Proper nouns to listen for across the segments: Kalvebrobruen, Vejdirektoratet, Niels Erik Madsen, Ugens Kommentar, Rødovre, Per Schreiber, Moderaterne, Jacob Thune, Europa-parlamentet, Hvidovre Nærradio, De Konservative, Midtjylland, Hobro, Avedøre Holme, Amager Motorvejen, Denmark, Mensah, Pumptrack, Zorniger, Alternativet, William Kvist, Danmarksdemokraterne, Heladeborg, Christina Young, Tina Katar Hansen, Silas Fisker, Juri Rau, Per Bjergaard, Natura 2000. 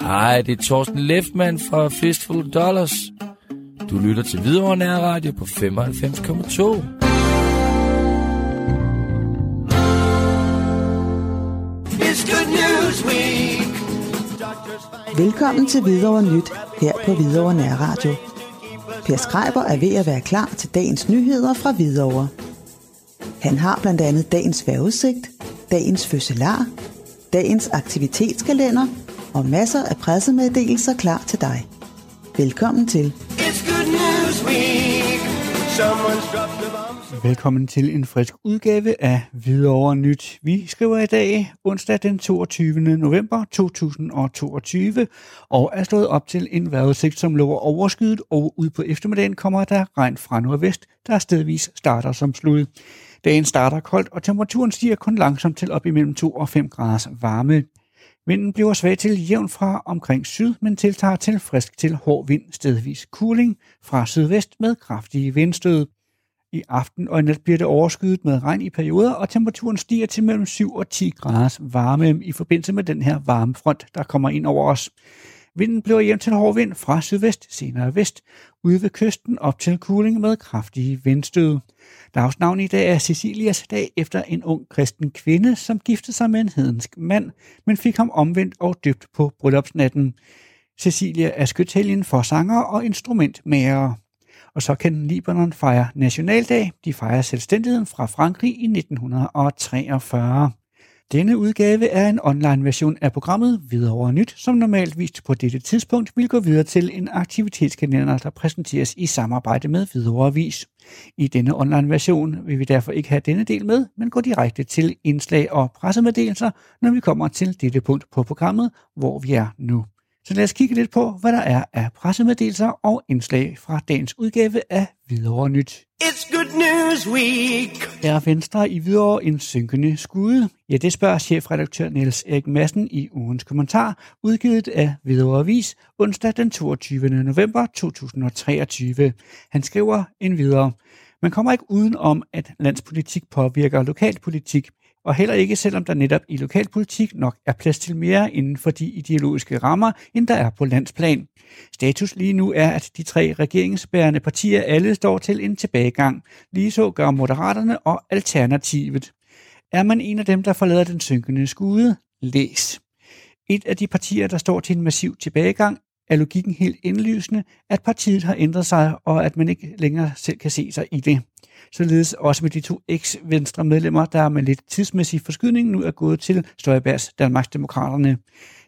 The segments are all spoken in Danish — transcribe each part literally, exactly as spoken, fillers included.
Hej, det er Thorsten Leifman fra Fistful Dollars. Du lytter til Hvidovre Nærradio på femoghalvfems komma to. Velkommen til Hvidovre Nyt her på Hvidovre Nærradio. Per Schreiber er ved at være klar til dagens nyheder fra Hvidovre. Han har blandt andet dagens vejrudsigt, dagens fødselar, dagens aktivitetskalender og masser af pressemeddelelser klar til dig. Velkommen til. Velkommen til en frisk udgave af Hvidovre Nyt. Vi skriver i dag onsdag den toogtyvende november to tusind og toogtyve og er slået op til en vejrudsigt, som lover overskyet, og ud på eftermiddagen kommer der regn fra nordvest, der stedvis starter som slud. Dagen starter koldt, og temperaturen stiger kun langsomt til op imellem to og fem graders varme. Vinden bliver svag til jævn fra omkring syd, men tiltager til frisk til hård vind, stedvis kuling fra sydvest med kraftige vindstød. I aften og i nat bliver det overskyet med regn i perioder, og temperaturen stiger til mellem syv og ti graders varme i forbindelse med den her varmefront, der kommer ind over os. Vinden bliver jævn til hård vind fra sydvest, senere vest, ude ved kysten op til kuling med kraftige vindstød. Dagsnavn i dag er Cecilias dag efter en ung kristen kvinde, som giftede sig med en hedensk mand, men fik ham omvendt og døbt på bryllupsnatten. Cecilia er skythelgen for sanger og instrumentmager. Og så kan Libanon fejre nationaldag. De fejrer selvstændigheden fra Frankrig i nitten treogfyrre. Denne udgave er en online-version af programmet Hvidovre Nyt, som normalt vist på dette tidspunkt vil gå videre til en aktivitetskalender, der præsenteres i samarbejde med Hvidovre Avis. I denne online-version vil vi derfor ikke have denne del med, men gå direkte til indslag og pressemeddelelser, når vi kommer til dette punkt på programmet, hvor vi er nu. Så lad os kigge lidt på, hvad der er af pressemeddelelser og indslag fra dagens udgave af Hvidovre Nyt. It's good news week. Er Venstre i Hvidovre en synkende skude? Ja, det spørger chefredaktør Niels Erik Madsen i ugens kommentar, udgivet af Hvidovre Avis onsdag den toogtyvende november to tusind og treogtyve. Han skriver endvidere: man kommer ikke uden om, at landspolitik påvirker lokalpolitik, og heller ikke selvom der netop i lokalpolitik nok er plads til mere inden for de ideologiske rammer, end der er på landsplan. Status lige nu er, at de tre regeringsbærende partier alle står til en tilbagegang. Ligeså gør Moderaterne og Alternativet. Er man en af dem, der forlader den synkende skude? Læs. Et af de partier, der står til en massiv tilbagegang, er logikken helt indlysende, at partiet har ændret sig, og at man ikke længere selv kan se sig i det. Således også med de to eks-venstre medlemmer, der med lidt tidsmæssig forskydning nu er gået til Støjbergs Danmarksdemokraterne.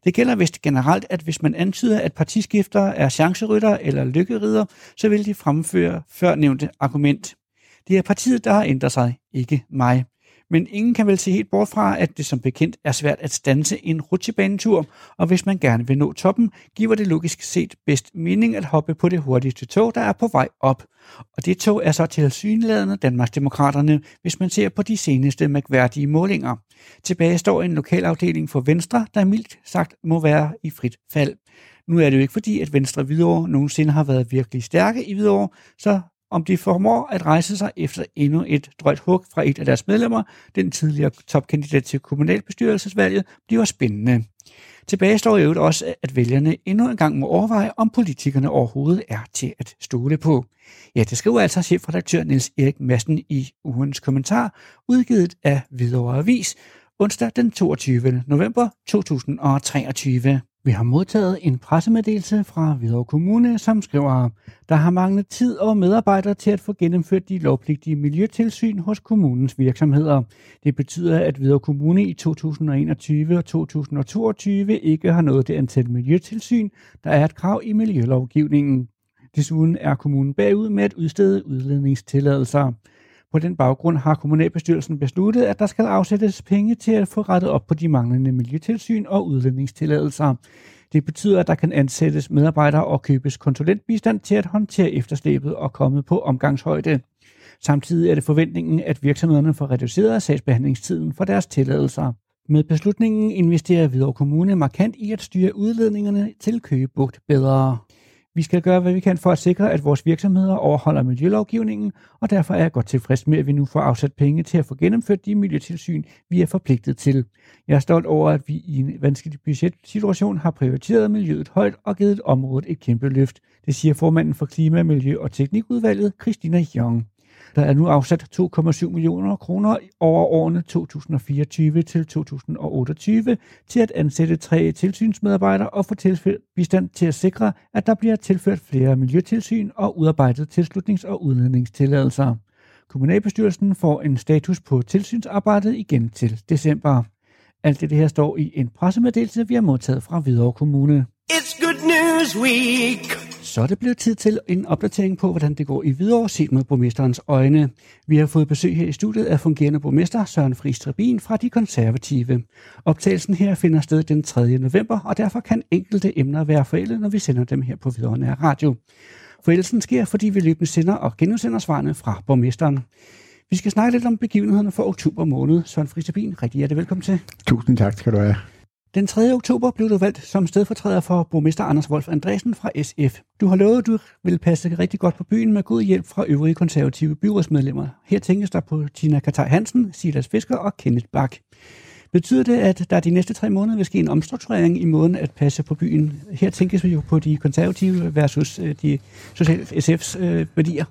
Det gælder vist generelt, at hvis man antyder, at partiskifter er chancerytter eller lykkerider, så vil de fremføre førnævnte argument. Det er partiet, der har ændret sig, ikke mig. Men ingen kan vel se helt bort fra, at det som bekendt er svært at standse en rutsjebanetur, og hvis man gerne vil nå toppen, giver det logisk set bedst mening at hoppe på det hurtigste tog, der er på vej op. Og det tog er så tilsyneladende Danmarksdemokraterne, hvis man ser på de seneste mærkværdige målinger. Tilbage står en lokalafdeling for Venstre, der mildt sagt må være i frit fald. Nu er det jo ikke fordi, at Venstre Hvidovre nogensinde har været virkelig stærke i Hvidovre, så om de formår at rejse sig efter endnu et drøjt hug fra et af deres medlemmer, den tidligere topkandidat til kommunalbestyrelsesvalget, bliver spændende. Tilbage står jo også, at vælgerne endnu en gang må overveje, om politikerne overhovedet er til at stole på. Ja, det skriver altså chefredaktør Niels Erik Madsen i ugens kommentar, udgivet af Hvidovre Avis, onsdag den toogtyvende november to tusind og treogtyve. Vi har modtaget en pressemeddelelse fra Hvidovre Kommune, som skriver: der har manglet tid og medarbejdere til at få gennemført de lovpligtige miljøtilsyn hos kommunens virksomheder. Det betyder, at Hvidovre Kommune i to tusind og enogtyve og to tusind og toogtyve ikke har nået det antal miljøtilsyn, der er et krav i miljølovgivningen. Desuden er kommunen bagud med at udstede udledningstilladelser. På den baggrund har kommunalbestyrelsen besluttet, at der skal afsættes penge til at få rettet op på de manglende miljøtilsyn og udledningstilladelser. Det betyder, at der kan ansættes medarbejdere og købes konsulentbistand til at håndtere efterslæbet og komme på omgangshøjde. Samtidig er det forventningen, at virksomhederne får reduceret sagsbehandlingstiden for deres tilladelser. Med beslutningen investerer Hvidovre Kommune markant i at styre udledningerne til Køge Bugt bedre. Vi skal gøre, hvad vi kan for at sikre, at vores virksomheder overholder miljølovgivningen, og derfor er jeg godt tilfreds med, at vi nu får afsat penge til at få gennemført de miljøtilsyn, vi er forpligtet til. Jeg er stolt over, at vi i en vanskelig budgetsituation har prioriteret miljøet højt og givet området et kæmpe løft. Det siger formanden for Klima, Miljø og Teknikudvalget, Christina Young. Der er nu afsat to komma syv millioner kroner over årene to tusind og fireogtyve til to tusind og otteogtyve til at ansætte tre tilsynsmedarbejdere og få bistand til at sikre, at der bliver tilført flere miljøtilsyn og udarbejdet tilslutnings- og udledningstilladelser. Kommunalbestyrelsen får en status på tilsynsarbejdet igen til december. Alt det her står i en pressemeddelelse, vi har modtaget fra Hvidovre Kommune. It's Good News Week. Så er det blevet tid til en opdatering på, hvordan det går i Hvidovre set med borgmesterens øjne. Vi har fået besøg her i studiet af fungerende borgmester Søren Friis-Trebbien fra De Konservative. Optagelsen her finder sted den tredje november, og derfor kan enkelte emner være forældet, når vi sender dem her på Hvidovre Nærradio. Forældelsen sker, fordi vi løbende sender og genudsender svarene fra borgmesteren. Vi skal snakke lidt om begivenhederne for oktober måned. Søren Friis-Trebbien, rigtig hjertelig velkommen til. Tusind tak skal du have. Den tredje oktober blev du valgt som stedfortræder for borgmester Anders Wolf Andresen fra S F. Du har lovet, at du vil passe rigtig godt på byen med god hjælp fra øvrige konservative byrådsmedlemmer. Her tænkes der på Tina Katar Hansen, Silas Fisker og Kenneth Bach. Betyder det, at der de næste tre måneder vil ske en omstrukturering i måden at passe på byen? Her tænkes vi jo på de konservative versus de sociale S F's værdier.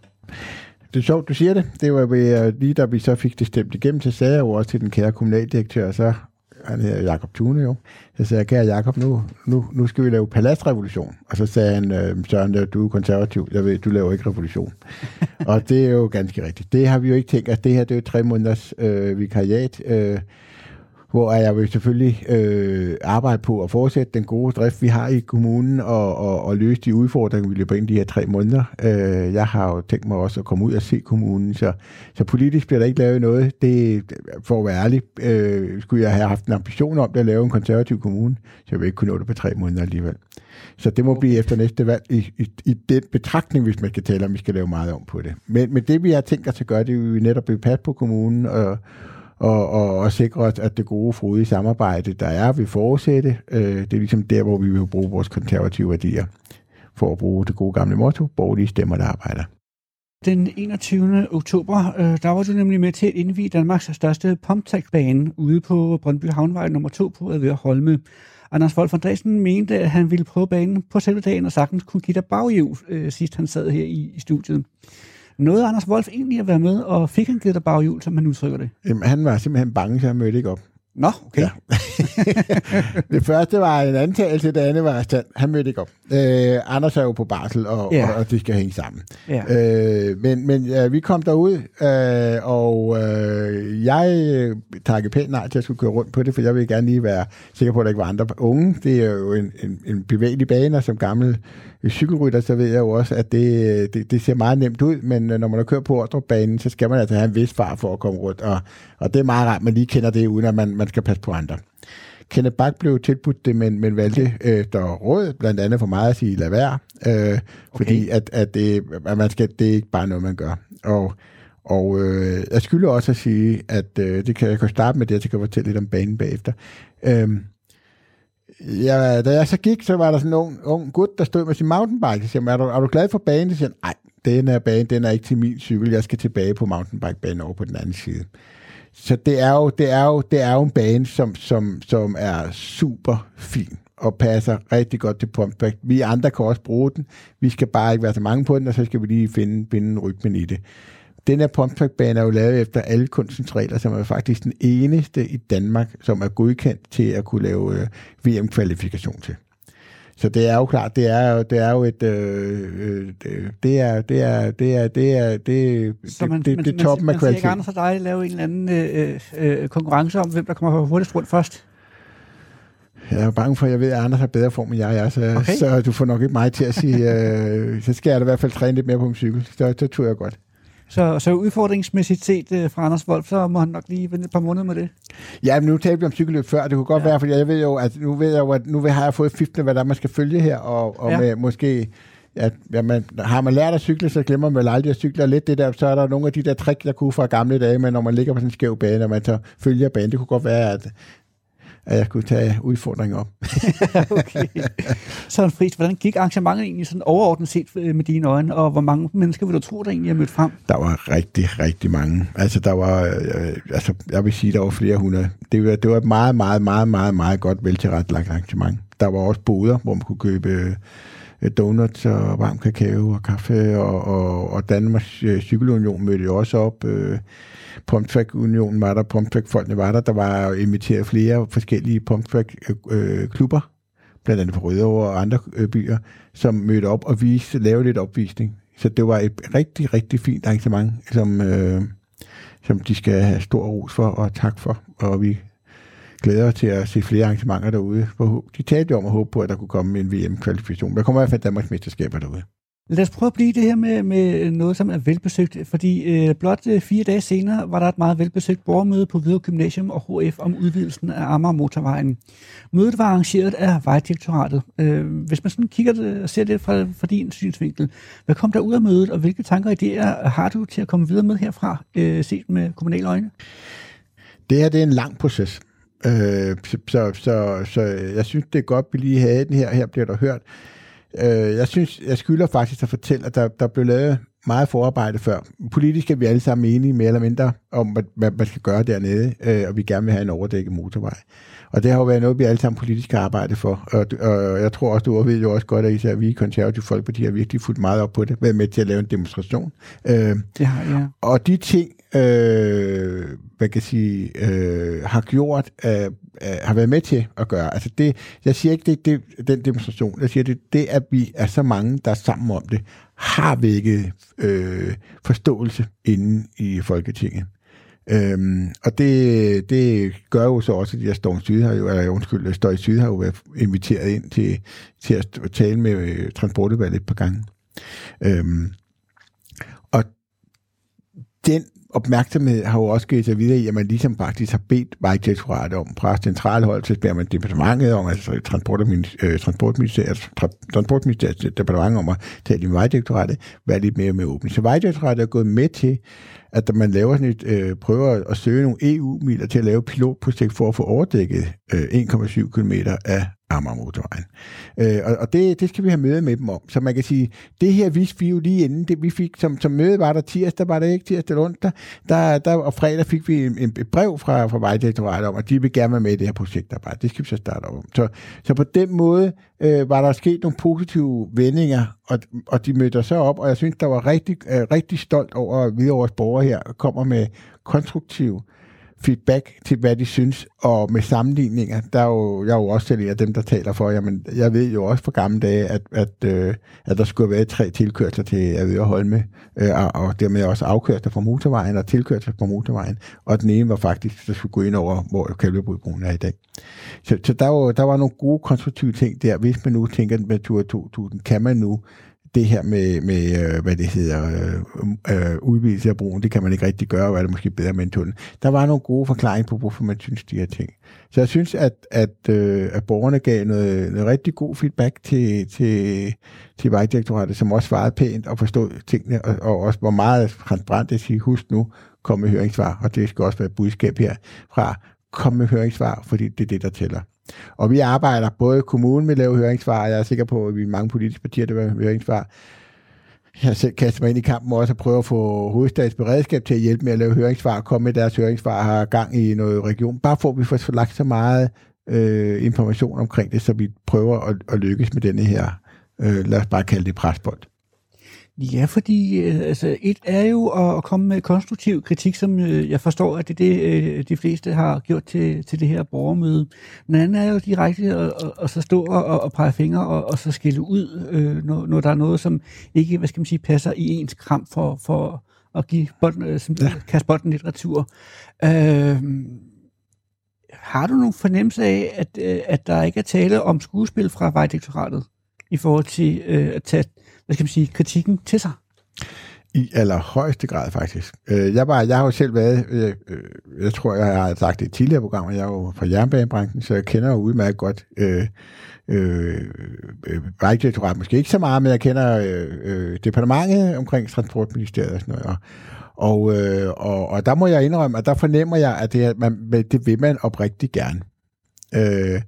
Det er sjovt, du siger det. Det var lige, da vi så fik det stemt igennem, så sagde jeg jo også til den kære kommunaldirektør, så han hedder Jacob Thune jo. Så sagde jeg, kære Jacob, nu, nu, nu skal vi lave paladsrevolution. Og så sagde han, øh, Søren, du er konservativ, jeg ved, du laver ikke revolution. Og det er jo ganske rigtigt. Det har vi jo ikke tænkt, at det her det er jo tre måneders øh, vikariat, øh, hvor jeg vil selvfølgelig øh, arbejde på at fortsætte den gode drift, vi har i kommunen, og, og, og løse de udfordringer, vi løber ind de her tre måneder. Øh, jeg har jo tænkt mig også at komme ud og se kommunen, så, så politisk bliver der ikke lavet noget. Det, for at være ærlig, øh, skulle jeg have haft en ambition om det at lave en konservativ kommune, så jeg vil ikke kunne nå det på tre måneder alligevel. Så det må okay. blive efter næste valg i, i, i den betragtning, hvis man skal tale om, vi skal lave meget om på det. Men, men det, vi har tænkt os at gøre, det er jo netop at passe på kommunen, og Og, og, og sikre, at det gode, frodige samarbejde, der er, vil fortsætte. Øh, det er ligesom der, hvor vi vil bruge vores konservative værdier, for at bruge det gode gamle motto, borgerlige stemmer, der arbejder. Den enogtyvende oktober, øh, der var du nemlig med til at indvie Danmarks største Pumptrack-bane ude på Brøndby Havnvej nummer to på Avedøre Holme. Anders Wolf Andresen mente, at han ville prøve banen på selve dagen og sagtens kunne give dig baghjul, øh, sidst han sad her i, i studiet. Nåede Anders Wolf egentlig at være med, og fik han givet dig baghjul, som han udtrykker det? Jamen, han var simpelthen bange, så han mødte ikke op. Nå, okay. Ja. Det første var en antagelse, det andet var stand. Han mødte ikke op. Øh, Anders er jo på barsel, og, ja. og, og det skal hænge sammen. Ja. Øh, men men ja, vi kom derud, øh, og øh, jeg takkede pænt nej til at skulle køre rundt på det, for jeg vil gerne lige være sikker på, at der ikke var andre unge. Det er jo en, en, en bevægelig bane, og som gammel cykelrytter, så ved jeg jo også, at det, det, det ser meget nemt ud, men når man har kørt på Ordrup-banen, så skal man altså have en vis fart for at komme rundt, og, og det er meget rart, man lige kender det, uden at man, man skal passe på andre. Kenneth Bach blev tilbudt det, men, men valgte øh, der råd, blandt andet for mig at sige, lad være, øh, fordi okay. at, at, det, at man skal, det er ikke bare noget, man gør. Og, og øh, jeg skylder også at sige, at øh, det kan jeg kan starte med det, at jeg kan fortælle lidt om banen bagefter. Øh, Ja, da jeg så gik, så var der sådan en ung, ung gut, der stod med sin mountainbike. Så siger, er du, er du glad for banen? Så siger han, nej, den her bane, den er ikke til min cykel. Jeg skal tilbage på mountainbikebanen over på den anden side. Så det er jo, det er jo, det er jo en bane, som, som, som er super fin og passer rigtig godt til pumpback. Vi andre kan også bruge den. Vi skal bare ikke være så mange på den, og så skal vi lige finde, finde rytmen i det. Den her pumptrackbane er jo lavet efter alle kunstens regler, som er faktisk den eneste i Danmark, som er godkendt til at kunne lave V M-kvalifikation til. Så det er jo klart, det er jo det er jo et øh, det er det er det er det er det så man, det, det, det toppen af kvalitet. Man siger ikke andet for dig at lave en eller anden øh, øh, konkurrence om, hvem der kommer hurtigst rundt først. Jeg er bange for, at jeg ved, at Anders har bedre form end jeg er, så, okay. så du får nok ikke mig til at sige, øh, så skal jeg da i hvert fald træne lidt mere på min cykel. Så, så tror jeg godt. Så, så udfordringsmæssigt set øh, fra Anders Wolf, så må han nok lige vente et par måneder med det. Ja, men nu talte vi om cykelløb før, det kunne godt ja. være, for jeg ved jo, at nu ved jeg jo, at nu har jeg fået fiften, hvad der man skal følge her, og, og ja. med, måske, at ja, man, har man lært at cykle, så glemmer man aldrig at cykle, og lidt det der, så er der nogle af de der trick, jeg kunne fra gamle dage, men når man ligger på sådan en skæv bane, og man så følger banen, det kunne godt være, at at jeg kunne tage udfordringer op. Okay. Søren Friis, hvordan gik arrangementet egentlig sådan overordnet set med dine øjne, og hvor mange mennesker vil du tro, der egentlig er mødt frem? Der var rigtig, rigtig mange. Altså, der var, øh, altså, jeg vil sige, der var flere hundrede. Det var, det var et meget, meget, meget, meget, meget godt veltilrettelagt arrangement. Der var også boder, hvor man kunne købe donuts og varm kakao og kaffe, og, og, og Danmarks Cykelunion mødte også op. Pumptrack-unionen var der, Pumptrack-folkene var der. Der var inviteret flere forskellige Pumptrack-klubber, blandt andet på Rødovre og andre byer, som mødte op og viste, lavede lidt opvisning. Så det var et rigtig, rigtig fint arrangement, som, øh, som de skal have stor ros for og tak for, og vi glæder til at se flere arrangementer derude. De talte jo om at håbe på, at der kunne komme en V M-kvalifikation. Der kommer i hvert fald Danmarksmesterskaber derude. Lad os prøve at blive det her med, med noget, som er velbesøgt, fordi øh, blot øh, fire dage senere var der et meget velbesøgt borgermøde på Hvidovre Gymnasium og H F om udvidelsen af Amager Motorvejen. Mødet var arrangeret af Vejdirektoratet. Øh, hvis man sådan kigger og ser det fra, fra din synsvinkel, hvad kom der ud af mødet, og hvilke tanker og idéer har du til at komme videre med herfra, øh, set med kommunale øjne? Det her det er en lang proces. Øh, så, så, så, så jeg synes, det er godt, at vi lige havde den her, her bliver der hørt. Øh, jeg synes, jeg skylder faktisk at fortælle, at der, der blev lavet meget forarbejde før. Politisk er vi alle sammen enige, mere eller mindre, om, hvad, hvad man skal gøre dernede, øh, og vi gerne vil have en overdækket motorvej. Og det har jo været noget, vi alle sammen politisk har arbejdet for, og, og jeg tror også, du ved jo også godt, at især vi i Konservative Folkeparti har virkelig fulgt meget op på det, været med til at lave en demonstration. Øh, ja, ja. Og de ting, Øh, hvad kan jeg sige, øh, har gjort, øh, øh, har været med til at gøre. Altså det, jeg siger ikke, det, det den demonstration, jeg siger, det, det at vi er så mange, der er sammen om det, har vækket øh, forståelse inde i Folketinget. Øhm, og det, det gør jo så også, at jeg står i Sydhavn, eller undskyld, står i Sydhavn, og er inviteret ind til, til at tale med transportudvalget et par gange. Øhm, og den opmærksomhed har jo også givet sig videre i, at man ligesom faktisk har bedt Vejdirektoratet om, fra centralhold, så spørger man departementet om, altså Transportministeriet, Transportministeriets departement om at tale med Vejdirektoratet, være lidt mere med åbent. Så Vejdirektoratet er gået med til, at man laver sådan et, øh, prøver at søge nogle E U-midler til at lave pilotprojekt for at få overdækket øh, en komma syv kilometer af Amager Motorvejen. Øh, og og det, det skal vi have møde med dem om. Så man kan sige, det her vidste vi jo lige inden. Det vi fik, som, som møde var der tirsdag, var der ikke tirsdag eller onsdag. Der, der, og fredag fik vi en, en, et brev fra, fra Vejdirektoratet om, at de vil gerne være med i det her projektarbejde. Det skal vi så starte op om. Så, så på den måde øh, var der sket nogle positive vendinger, og, og de mødte så op, og jeg synes, der var rigtig, øh, rigtig stolt over, at Hvidovres borgere her kommer med konstruktiv feedback til, hvad de synes, og med sammenligninger. Der er jo, jeg er jo også selv en af dem, der taler for, jamen, jeg ved jo også fra gamle dage, at, at, øh, at der skulle have været tre tilkørsler til Avedøre Holme, øh, og, og dermed også afkørsler fra motorvejen, og tilkørsler fra motorvejen, og den ene var faktisk, der skulle gå ind over, hvor Kalvebrobruen er i dag. Så, så der, var, der var nogle gode, konstruktive ting der. Hvis man nu tænker, at Natura to tusind, kan man nu det her med, med hvad det hedder, øh, øh, udvidelse af broen, det kan man ikke rigtig gøre, og er det måske bedre med en tunnel. Der var nogle gode forklaringer på, hvorfor man synes de her ting. Så jeg synes, at, at, øh, at borgerne gav noget, noget rigtig god feedback til, til, til Vejdirektoratet, som også svarede pænt og forstod tingene, og, og også hvor meget transparent at sige, husk nu, kom med høringssvar, og det skal også være et budskab herfra, kom med høringssvar, fordi det er det, der tæller. Og vi arbejder, både kommunen vil lave høringssvar, og jeg er sikker på, at vi er mange politiske partier, der vil lave høringssvar. Jeg selv kaster mig ind i kampen også og prøver at få hovedstadens beredskab til at hjælpe med at lave høringssvar, komme med deres høringssvar og have gang i noget region. Bare for, at vi får lagt så meget øh, information omkring det, så vi prøver at, at lykkes med denne her, øh, lad os bare kalde det presbold. Ja, fordi altså, et er jo at komme med konstruktiv kritik, som jeg forstår, at det er det, de fleste har gjort til, til det her borgermøde. Den anden er jo direkte at, at så stå og at pege fingre og, og så skille ud, når, når der er noget, som ikke, hvad skal man sige, passer i ens kram for, for at give bolden, som, ja. kaste bolden lidt retur. Øh, har du nogen fornemmelse af, at, at der ikke er tale om skuespil fra Vejdirektoratet i forhold til øh, at tage, hvad skal man sige, kritikken til sig? I allerhøjeste grad, faktisk. Jeg, var, jeg har jo selv været, jeg, jeg tror, jeg har sagt det i tidligere programmer, jeg er jo fra Jernbanebrænken, så jeg kender jo udmærket godt øh, øh, Vejdirektoratet, måske ikke så meget, men jeg kender øh, departementet omkring Transportministeriet og sådan noget. Og, øh, og, og der må jeg indrømme, at der fornemmer jeg, at det, at man, det vil man oprigtigt gerne. Øh,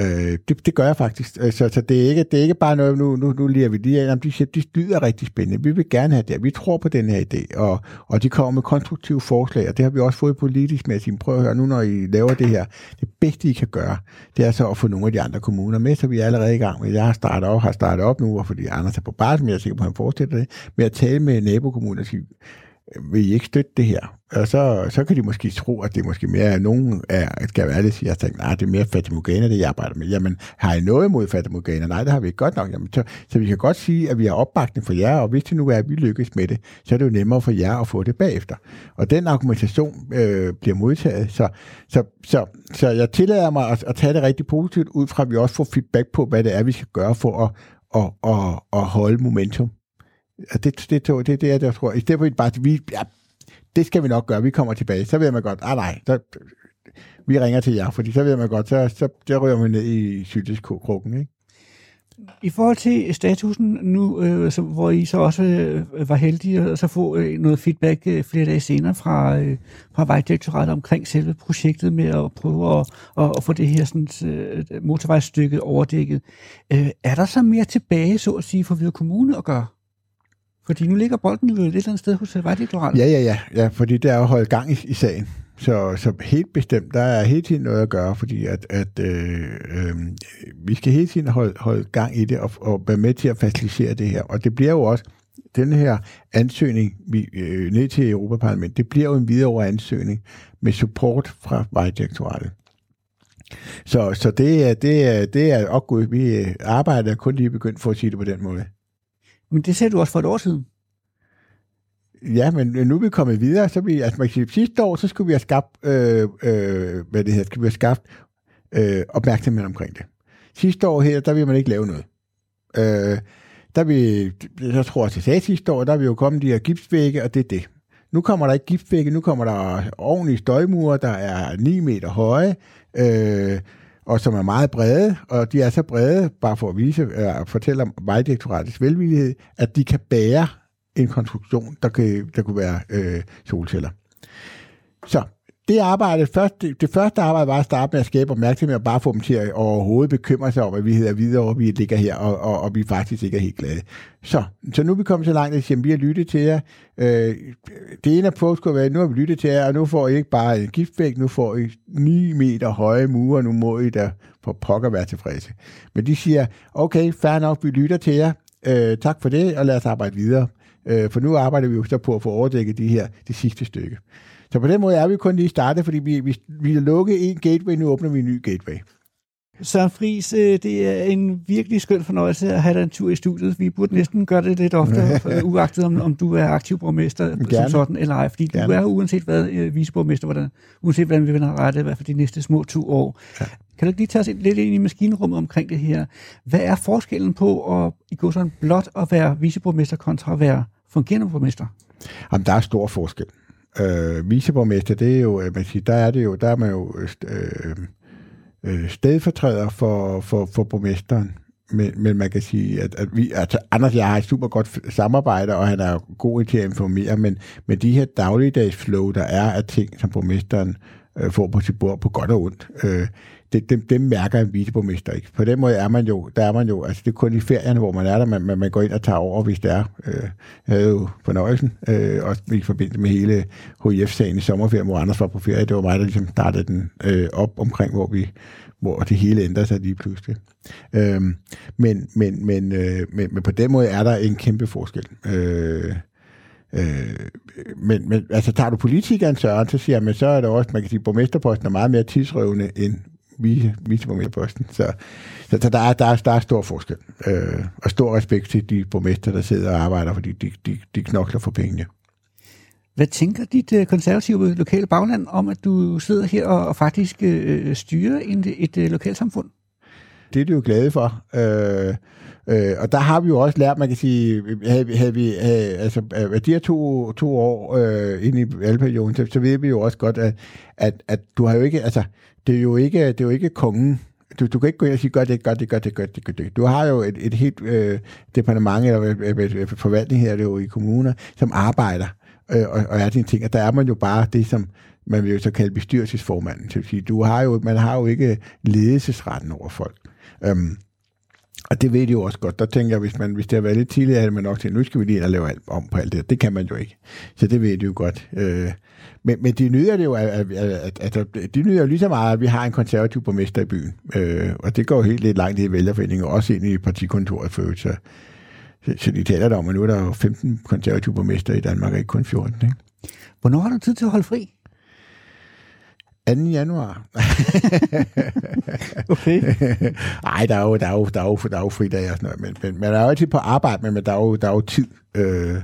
øh, det, det gør jeg faktisk. Så, så det, er ikke, det er ikke bare noget, nu, nu, nu liger vi lige af. De siger, de lyder rigtig spændende. Vi vil gerne have det her. Vi tror på den her idé. Og, og de kommer med konstruktive forslag, og det har vi også fået politisk med at sige, prøv at høre nu, når I laver det her. Det bedste, I kan gøre, det er så at få nogle af de andre kommuner med, så vi er allerede i gang med. Jeg har startet op, har startet op nu, og fordi Anders er på barsel, men jeg er sikker på, at han forestiller det, med at tale med nabokommuner og sige, vil I ikke støtte det her? Og så, så kan de måske tro, at det måske mere nogen er, skal være lidt, jeg tænker, nej, det er mere fatamorgana, det jeg arbejder med. Jamen, har I noget imod fatamorgana? Nej, det har vi ikke godt nok. Jamen, så, så vi kan godt sige, at vi har opbakning for jer, og hvis det nu er, at vi lykkes med det, så er det jo nemmere for jer at få det bagefter. Og den argumentation øh, bliver modtaget, så, så, så, så jeg tillader mig at, at tage det rigtig positivt, ud fra at vi også får feedback på, hvad det er, vi skal gøre for at, at, at, at holde momentum. Og det, det, det, det, det er det, jeg tror. I stedet for bare, at vi, ja, det skal vi nok gøre, vi kommer tilbage, så ved man godt, ah nej, så, vi ringer til jer, fordi så ved man godt, så, så der ryger man ned i syltekrukken, ikke? I forhold til statusen nu, øh, så, hvor I så også øh, var heldige at så få øh, noget feedback øh, flere dage senere fra, øh, fra Vejdirektoratet omkring selve projektet med at prøve at, at, at få det her sådan, øh, motorvejsstykke overdækket. Øh, er der så mere tilbage, så at sige, for Hvidovre Kommune at gøre? Fordi nu ligger bolden jo et eller andet sted hos Vejdirektoratet. Ja, ja, ja, ja, fordi der er jo holdt gang i, i sagen. Så, så helt bestemt, der er hele tiden noget at gøre, fordi at, at øh, øh, vi skal hele tiden holde, holde gang i det og, og være med til at facilitere det her. Og det bliver jo også, den her ansøgning vi, øh, ned til Europa-parlamentet, det bliver jo en videre ansøgning med support fra Vejdirektoratet. Så, så det er, det er, det er også godt. Vi arbejder kun lige begyndt for at sige det på den måde. Men det sagde du også for et år siden. Ja, men nu er vi kommet videre, så vi, altså man kan sige, sidste år, så skulle vi have skabt, øh, øh, hvad det hedder, skulle vi have skabt øh, opmærksomhed omkring det. Sidste år her, der vil man ikke lave noget. Øh, der vi, jeg tror, at jeg sagde sidste år, der er vi jo kommet de her gipsvægge, og det er det. Nu kommer der ikke gipsvægge, nu kommer der ordentlige støjmure, der er ni meter høje, øh, og som er meget brede, og de er så brede, bare for at vise og fortælle om Vejdirektoratets velvillighed, at de kan bære en konstruktion, der, kan, der kunne være øh, solceller. Så det arbejde, først, det første arbejde var at starte med at skabe opmærksomhed og bare få dem til at overhovedet bekymre sig om, at vi hedder Hvidovre, og vi ligger her, og, og, og vi faktisk ikke er helt glade. Så, så nu er vi kommet så langt, at vi har lyttet til jer. Øh, det ene af prøve skulle være, nu har vi lyttet til jer, og nu får I ikke bare en giftbæk, nu får I ni meter høje mure, nu må I da på pokker være tilfredse. Men de siger, okay, fair nok, vi lytter til jer. Øh, tak for det, og lad os arbejde videre. Øh, for nu arbejder vi jo så på at få overdækket de her, det sidste stykke. Så på den måde er vi kun lige startet, fordi vi, vi, vi har lukket en gateway, nu åbner vi en ny gateway. Søren Friis, det er en virkelig skøn fornøjelse at have dig en tur i studiet. Vi burde næsten gøre det lidt oftere, uagtet om, om du er aktiv borgmester som sådan eller ej, fordi Gerne. Du er uanset hvad viceborgmester, hvordan, uanset hvordan vi vender rettet, i hvert fald de næste små to år. Ja. Kan du ikke lige tage os lidt ind i maskinrummet omkring det her? Hvad er forskellen på at i går sådan blot at være viceborgmester kontra at være fungerende borgmester? Jamen, der er stor forskel. Øh, viceborgmester, det er jo, man siger, der er det jo, der er man jo øh, øh, stedfortræder for, for, for borgmesteren, men, men man kan sige, at, at vi, altså Anders og jeg har et super godt samarbejde, og han er god til at informere, men, men de her dagligdags flow, der er af ting, som borgmesteren øh, får på sit bord, på godt og ondt, øh, det, dem, dem mærker en viceborgmester ikke. På den måde er man jo, der er man jo, altså det er kun i ferierne, hvor man er der, man, man går ind og tager over, hvis det er. Øh, jeg havde jo fornøjelsen, øh, også i forbindelse med hele H I F-sagen i sommerferien, hvor Anders var på ferie. Det var mig, der ligesom startede den øh, op omkring, hvor, vi, hvor det hele ændrede sig lige pludselig. Øh, men, men, men, øh, men, men på den måde er der en kæmpe forskel. Øh, Øh, men, men altså tager du politikeren Søren, så siger man, så er det også, man kan sige, borgmesterposten er meget mere tidsrøvende end viceborgmesterposten, så, så, så der, er, der, er, der er stor forskel øh, og stor respekt til de borgmester, der sidder og arbejder, fordi de, de, de knokler for pengene. Hvad tænker dit konservative lokale bagland om, at du sidder her og faktisk øh, styrer et, et lokalsamfund? Det er de jo glade for. Øh, øh, og der har vi jo også lært, man kan sige, havde, havde vi, havde, altså, de her to, to år øh, inde i valgperioden, så, så ved vi jo også godt, at, at, at du har jo ikke, altså, det er jo ikke, det er jo ikke kongen. Du, du kan ikke gå ind og sige, gør det, gør det, gør det, gør det, gør det. Du har jo et, et helt øh, departement, eller øh, forvaltning her, det er jo i kommuner, som arbejder, øh, og, og er dine ting, og der er man jo bare det, som man vil jo så kalde bestyrelsesformanden, så vil sige, du har jo, man har jo ikke ledelsesretten over folk. Øhm, og det ved de jo også godt. Der tænker jeg, hvis, man, hvis det har været lidt tidligere, havde man nok til, nu skal vi lige ind og lave alt om på alt det. Det kan man jo ikke. Så det ved de jo godt. Øh, men, men de nyder det jo, at, at, at, at, at de nyder jo lige så meget, at vi har en konservativ borgmester i byen. Øh, og det går jo helt lidt langt i Vælgerforeningen, og også ind i partikontoret for øvrigt. Så, så, så de taler der om, at nu er der jo femten konservative borgmester i Danmark, og ikke kun fjorten. Ikke? Hvornår har du tid til at holde fri? anden januar. Okay. Ej, der er jo, der er jo, der er jo, der er jo fridag og sådan noget, men, men man er jo altid på arbejde, men, men der er jo, der er jo tid. Øh,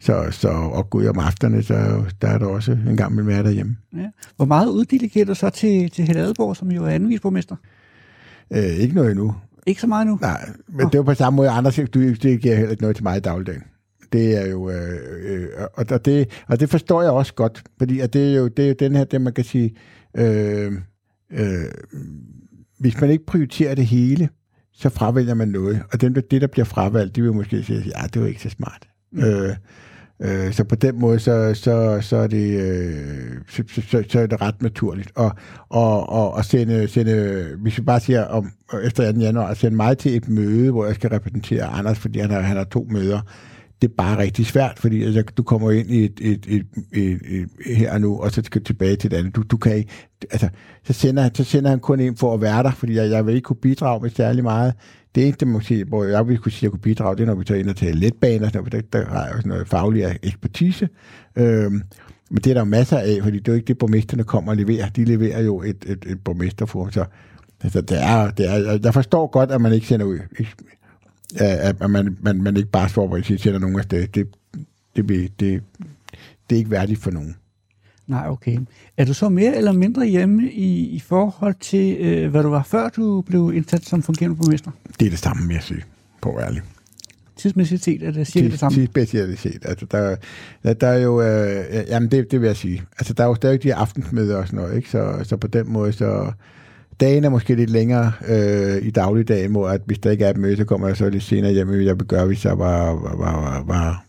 så, så, og gud om aftenen, så der er der også en gang med mig derhjemme. Ja. Hvor meget uddelegerer du så til, til Heladeborg, som jo er anden viceborgmester? Øh, ikke noget endnu. Ikke så meget nu? Nej, men oh. Det er jo på samme måde, Anders, du delegerer heller ikke noget til mig i dagligdagen. Det er jo øh, øh, og det og det forstår jeg også godt, fordi at det er jo det er jo den her det man kan sige øh, øh, hvis man ikke prioriterer det hele, så fravælger man noget, og den det der bliver fravalgt, det vil måske sige, ja, det var ikke så smart. Mm. Øh, øh, så på den måde så så så er det øh, så, så, så er det ret naturligt og og og, og sende sende hvis vi bare siger om efter anden januar sende mig til et møde, hvor jeg skal repræsentere Anders, fordi han har han har to møder. Det er bare rigtig svært, fordi altså, du kommer ind i et, et, et, et, et, et her og nu, og så skal du tilbage til det andet. Du, du kan ikke, altså, så, sender han, så sender han kun ind for at være der, fordi jeg, jeg vil ikke kunne bidrage med særlig meget. Det eneste, man siger, hvor jeg vil kunne sige, at jeg kunne bidrage, det er, når vi tager ind og tager letbaner, når vi der, der har sådan noget faglig ekspertise. Øhm, men det er der masser af, fordi det er jo ikke det, borgmesterne kommer og leverer. De leverer jo et, et, et borgmesterforum. Så altså, det er, det er, jeg forstår godt, at man ikke sender ud. Ikke, at man, man, man ikke bare forbereder sig til, at nogen af stedet. Det, det, det, det, det er ikke værdigt for nogen. Nej, okay. Er du så mere eller mindre hjemme i, i forhold til, øh, hvad du var, før du blev indsat som fungerende borgmester? Det er det samme, vil jeg sige, på ærligt. Tidsmæssigt set er det cirka Tids, det samme? Tidsmæssigt set. Altså, der, der, der er jo, øh, jamen det, det vil jeg sige. Altså, der er jo stadig de aftensmøder og sådan noget, ikke? Så, så på den måde, så... Dagen er måske lidt længere øh, i dagligdagen, hvor at hvis der ikke er et møde, så kommer jeg så lidt senere hjem, hvad jeg vil gøre, hvis jeg var, var, var, var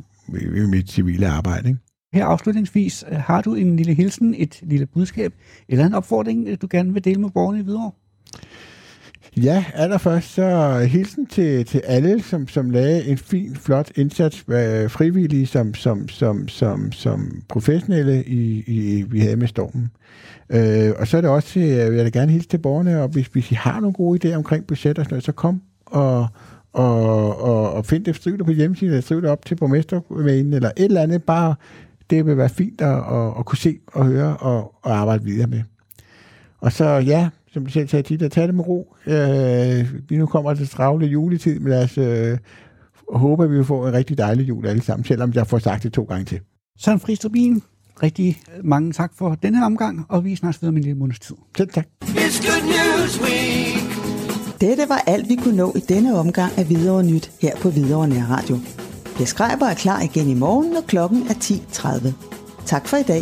i mit civile arbejde. Ikke? Her afslutningsvis, har du en lille hilsen, et lille budskab eller en opfordring, du gerne vil dele med borgerne i Hvidovre? Ja, allerførst så hilsen til, til alle, som, som lagde en fin, flot indsats, frivillige som, som, som, som, som professionelle, i, i, vi havde med stormen. Øh, og så er det også til, jeg vil da gerne hilse til borgerne, og hvis, hvis I har nogle gode idéer omkring budget og sådan noget, så kom og, og, og, og find det, skriv det på hjemmesiden, eller skriv det op til borgmestermailen, eller et eller andet, bare det vil være fint at, at, at kunne se og høre og, og arbejde videre med. Og så ja, som du selv sagde tit, at tage det med ro. Øh, nu kommer det travle juletid, men lad os øh, håbe, at vi får en rigtig dejlig jul alle sammen, selvom jeg får sagt det to gange til. Søren Friis-Trebbien, rigtig mange tak for denne omgang, og vi snakkes videre med en lille måneds tid. Selv tak. Dette var alt, vi kunne nå i denne omgang af Hvidovre Nyt her på Hvidovre Nærradio. Per Schreiber er klar igen i morgen, når klokken er ti tredive. Tak for i dag.